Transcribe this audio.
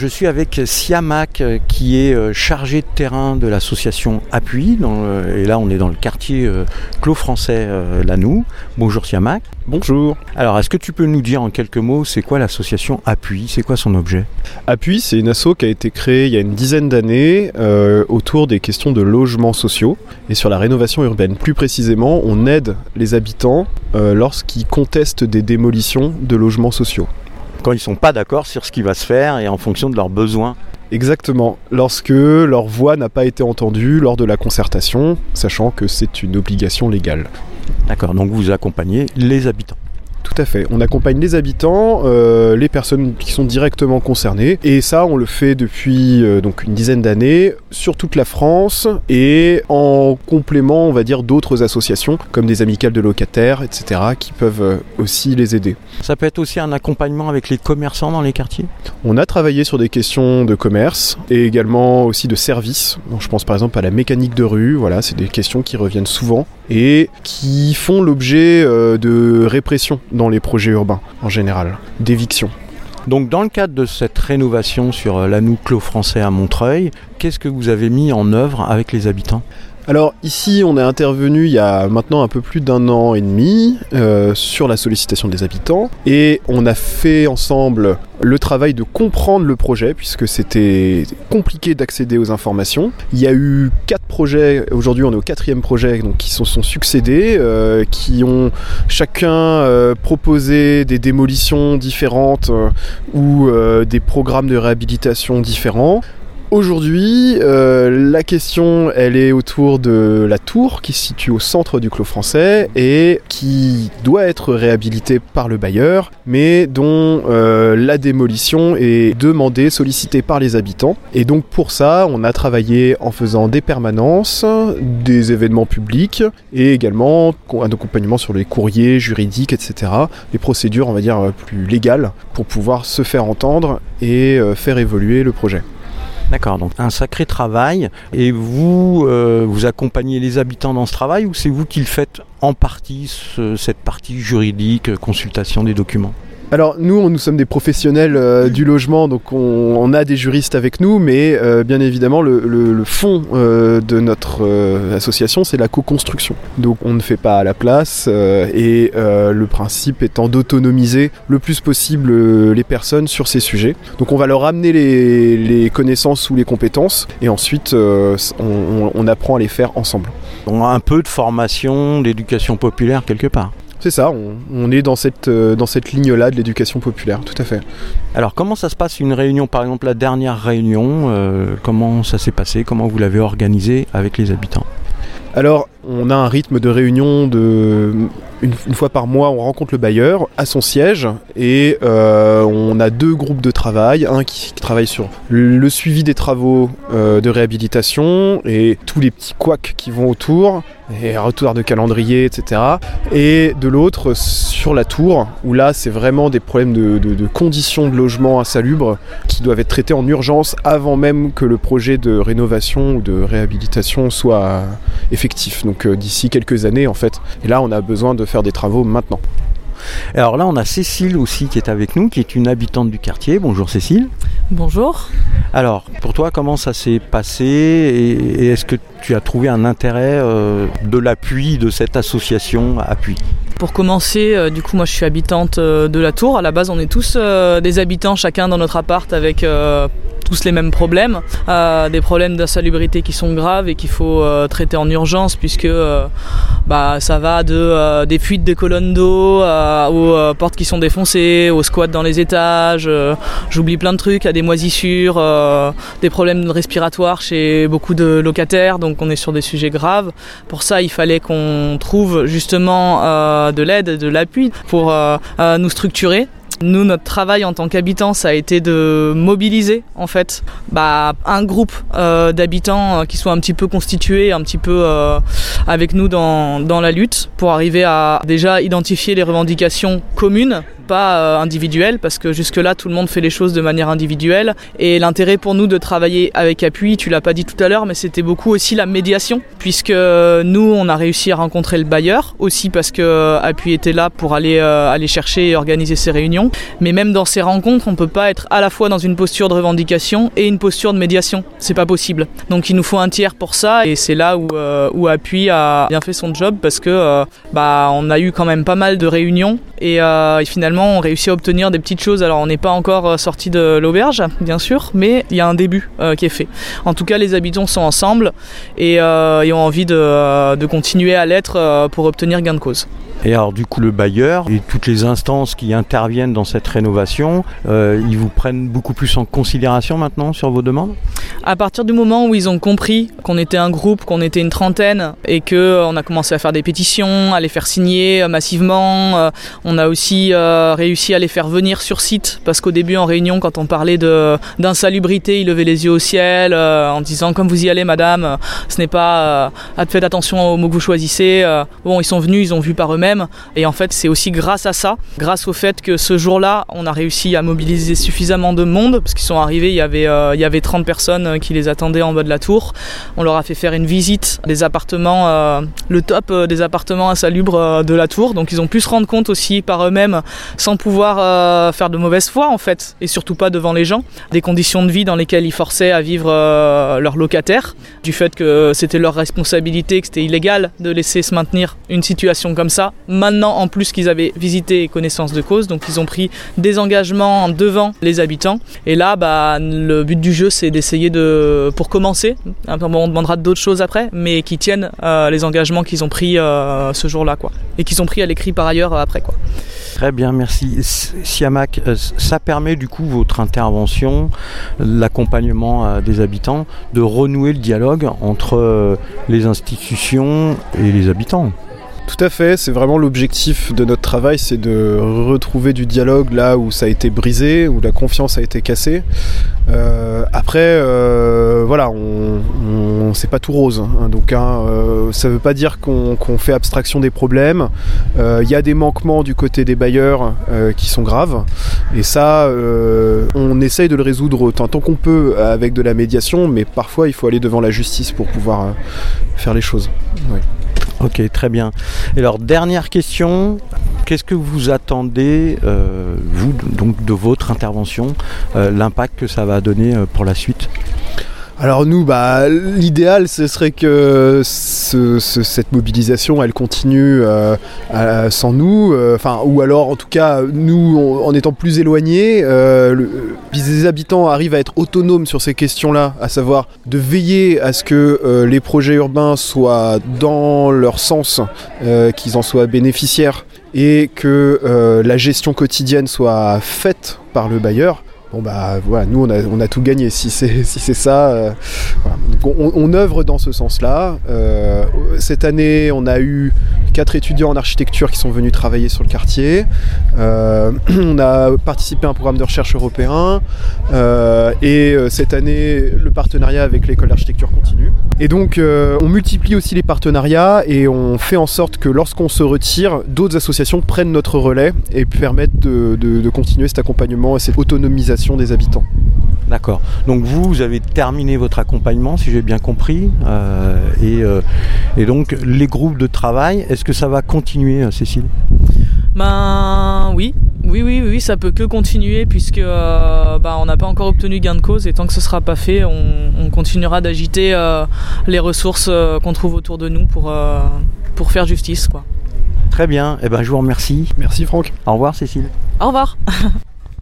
Je suis avec Siamak qui est chargé de terrain de l'association Appui. Et là, on est dans le quartier Clos-Français, La Noue. Bonjour Siamak. Bonjour. Alors, est-ce que tu peux nous dire en quelques mots, c'est quoi l'association Appui? C'est quoi son objet? Appui, c'est une asso qui a été créée il y a une dizaine d'années autour des questions de logements sociaux et sur la rénovation urbaine. Plus précisément, on aide les habitants lorsqu'ils contestent des démolitions de logements sociaux. Quand ils ne sont pas d'accord sur ce qui va se faire et en fonction de leurs besoins. Exactement, lorsque leur voix n'a pas été entendue lors de la concertation, sachant que c'est une obligation légale. D'accord, donc vous accompagnez les habitants. Tout à fait, on accompagne les habitants, les personnes qui sont directement concernées, et ça on le fait depuis donc une dizaine d'années sur toute la France et en complément on va dire d'autres associations comme des amicales de locataires etc. qui peuvent aussi les aider. Ça peut être aussi un accompagnement avec les commerçants dans les quartiers? On a travaillé sur des questions de commerce et également aussi de services, donc je pense par exemple à la mécanique de rue, voilà, c'est des questions qui reviennent souvent et qui font l'objet de répression dans les projets urbains en général, d'éviction. Donc dans le cadre de cette rénovation sur la Noue Clos-Français à Montreuil, qu'est-ce que vous avez mis en œuvre avec les habitants? Alors ici on est intervenu il y a maintenant un peu plus d'un an et demi sur la sollicitation des habitants et on a fait ensemble le travail de comprendre le projet puisque c'était compliqué d'accéder aux informations. Il y a eu 4 projets, aujourd'hui on est au 4e projet donc, qui se sont succédés, qui ont chacun proposé des démolitions différentes ou des programmes de réhabilitation différents. Aujourd'hui, la question, elle est autour de la tour qui se situe au centre du Clos français et qui doit être réhabilitée par le bailleur, mais dont la démolition est demandée, sollicitée par les habitants. Et donc pour ça, on a travaillé en faisant des permanences, des événements publics et également un accompagnement sur les courriers juridiques, etc. Les procédures, on va dire, plus légales pour pouvoir se faire entendre et faire évoluer le projet. D'accord, donc un sacré travail. Et vous, vous accompagnez les habitants dans ce travail ou c'est vous qui le faites en partie, cette partie juridique, consultation des documents? Alors nous, nous sommes des professionnels du logement, donc on a des juristes avec nous, mais bien évidemment le fond de notre association, c'est la co-construction. Donc on ne fait pas à la place et le principe étant d'autonomiser le plus possible les personnes sur ces sujets. Donc on va leur amener les connaissances ou les compétences et ensuite on apprend à les faire ensemble. On a un peu de formation, d'éducation populaire quelque part. C'est ça, on est dans cette ligne-là de l'éducation populaire, tout à fait. Alors comment ça se passe une réunion, par exemple la dernière réunion, comment ça s'est passé, comment vous l'avez organisée avec les habitants? Alors on a un rythme de réunion de une fois par mois, on rencontre le bailleur à son siège et on a 2 groupes de travail, un qui travaille sur le suivi des travaux de réhabilitation et tous les petits couacs qui vont autour et retard de calendrier etc. et de l'autre sur la tour où là c'est vraiment des problèmes de conditions de logement insalubres qui doivent être traités en urgence avant même que le projet de rénovation ou de réhabilitation soit effectué. Donc d'ici quelques années en fait. Et là on a besoin de faire des travaux maintenant. Alors là on a Cécile aussi qui est avec nous, qui est une habitante du quartier. Bonjour Cécile. Bonjour. Alors pour toi comment ça s'est passé et est-ce que tu as trouvé un intérêt de l'appui de cette association Appui? Pour commencer, du coup moi je suis habitante de la tour. À la base on est tous des habitants chacun dans notre appart avec tous les mêmes problèmes, des problèmes d'insalubrité qui sont graves et qu'il faut traiter en urgence puisque ça va de des fuites de colonnes d'eau aux portes qui sont défoncées, aux squats dans les étages, j'oublie plein de trucs, à des moisissures, des problèmes respiratoires chez beaucoup de locataires, donc on est sur des sujets graves. Pour ça il fallait qu'on trouve justement de l'aide, de l'appui pour nous structurer. Nous, notre travail en tant qu'habitants, ça a été de mobiliser en fait un groupe d'habitants qui soit un petit peu constitué, un petit peu avec nous dans la lutte pour arriver à déjà identifier les revendications communes pas individuelle, parce que jusque-là, tout le monde fait les choses de manière individuelle. Et l'intérêt pour nous de travailler avec Appui, tu l'as pas dit tout à l'heure, mais c'était beaucoup aussi la médiation, puisque nous, on a réussi à rencontrer le bailleur, aussi parce que Appui était là pour aller chercher et organiser ses réunions. Mais même dans ces rencontres, on peut pas être à la fois dans une posture de revendication et une posture de médiation. C'est pas possible. Donc il nous faut un tiers pour ça, et c'est là où Appui a bien fait son job, parce que on a eu quand même pas mal de réunions et finalement on réussit à obtenir des petites choses. Alors on n'est pas encore sorti de l'auberge, bien sûr, mais il y a un début qui est fait. En tout cas, les habitants sont ensemble et ont envie de continuer à l'être pour obtenir gain de cause. Et alors du coup, le bailleur et toutes les instances qui interviennent dans cette rénovation, ils vous prennent beaucoup plus en considération maintenant sur vos demandes ? À partir du moment où ils ont compris qu'on était un groupe, qu'on était une trentaine, et qu'on a commencé à faire des pétitions, à les faire signer massivement, on a aussi réussi à les faire venir sur site, parce qu'au début en réunion, quand on parlait d'insalubrité, ils levaient les yeux au ciel en disant « comme vous y allez madame, ce n'est pas faites attention aux mots que vous choisissez ». Bon, ils sont venus, ils ont vu par eux-mêmes. Et en fait, c'est aussi grâce à ça, grâce au fait que ce jour-là, on a réussi à mobiliser suffisamment de monde, parce qu'ils sont arrivés, il y avait 30 personnes qui les attendaient en bas de la tour. On leur a fait faire une visite des appartements, le top des appartements insalubres de la tour. Donc ils ont pu se rendre compte aussi par eux-mêmes, sans pouvoir faire de mauvaise foi en fait, et surtout pas devant les gens, des conditions de vie dans lesquelles ils forçaient à vivre leurs locataires, du fait que c'était leur responsabilité, que c'était illégal de laisser se maintenir une situation comme ça. Maintenant, en plus qu'ils avaient visité et connaissance de cause, donc ils ont pris des engagements devant les habitants. Et là, le but du jeu, c'est d'essayer pour commencer, on demandera d'autres choses après, mais qu'ils tiennent les engagements qu'ils ont pris ce jour-là, quoi. Et qu'ils ont pris à l'écrit par ailleurs après, quoi. Très bien, merci. Siamak, ça permet du coup, votre intervention, l'accompagnement des habitants, de renouer le dialogue entre les institutions et les habitants. Tout à fait, c'est vraiment l'objectif de notre travail, c'est de retrouver du dialogue là où ça a été brisé, où la confiance a été cassée. Après, c'est pas tout rose, hein, donc ça veut pas dire qu'on fait abstraction des problèmes. Il y a des manquements du côté des bailleurs qui sont graves, et ça, on essaye de le résoudre tant qu'on peut avec de la médiation, mais parfois il faut aller devant la justice pour pouvoir faire les choses. Ouais. Ok, très bien. Et alors, dernière question, qu'est-ce que vous attendez, vous, donc, de votre intervention, l'impact que ça va donner pour la suite ? Alors nous, l'idéal, ce serait que cette mobilisation, elle continue sans nous, ou alors en tout cas, nous, en étant plus éloignés, les habitants arrivent à être autonomes sur ces questions-là, à savoir de veiller à ce que les projets urbains soient dans leur sens, qu'ils en soient bénéficiaires, et que la gestion quotidienne soit faite par le bailleur. Bon voilà, nous on a tout gagné si c'est ça. Voilà. Donc on œuvre dans ce sens-là. Cette année, on a eu 4 étudiants en architecture qui sont venus travailler sur le quartier. On a participé à un programme de recherche européen. Et cette année, le partenariat avec l'école d'architecture continue. Et donc on multiplie aussi les partenariats et on fait en sorte que lorsqu'on se retire, d'autres associations prennent notre relais et permettent de continuer cet accompagnement et cette autonomisation des habitants. D'accord. Donc vous avez terminé votre accompagnement, si j'ai bien compris, et donc les groupes de travail, est-ce que ça va continuer, Cécile ? Oui, ça peut que continuer, puisque on n'a pas encore obtenu gain de cause, et tant que ce sera pas fait, on continuera d'agiter les ressources qu'on trouve autour de nous pour faire justice, quoi. Très bien. Eh ben, je vous remercie. Merci Franck. Au revoir Cécile. Au revoir.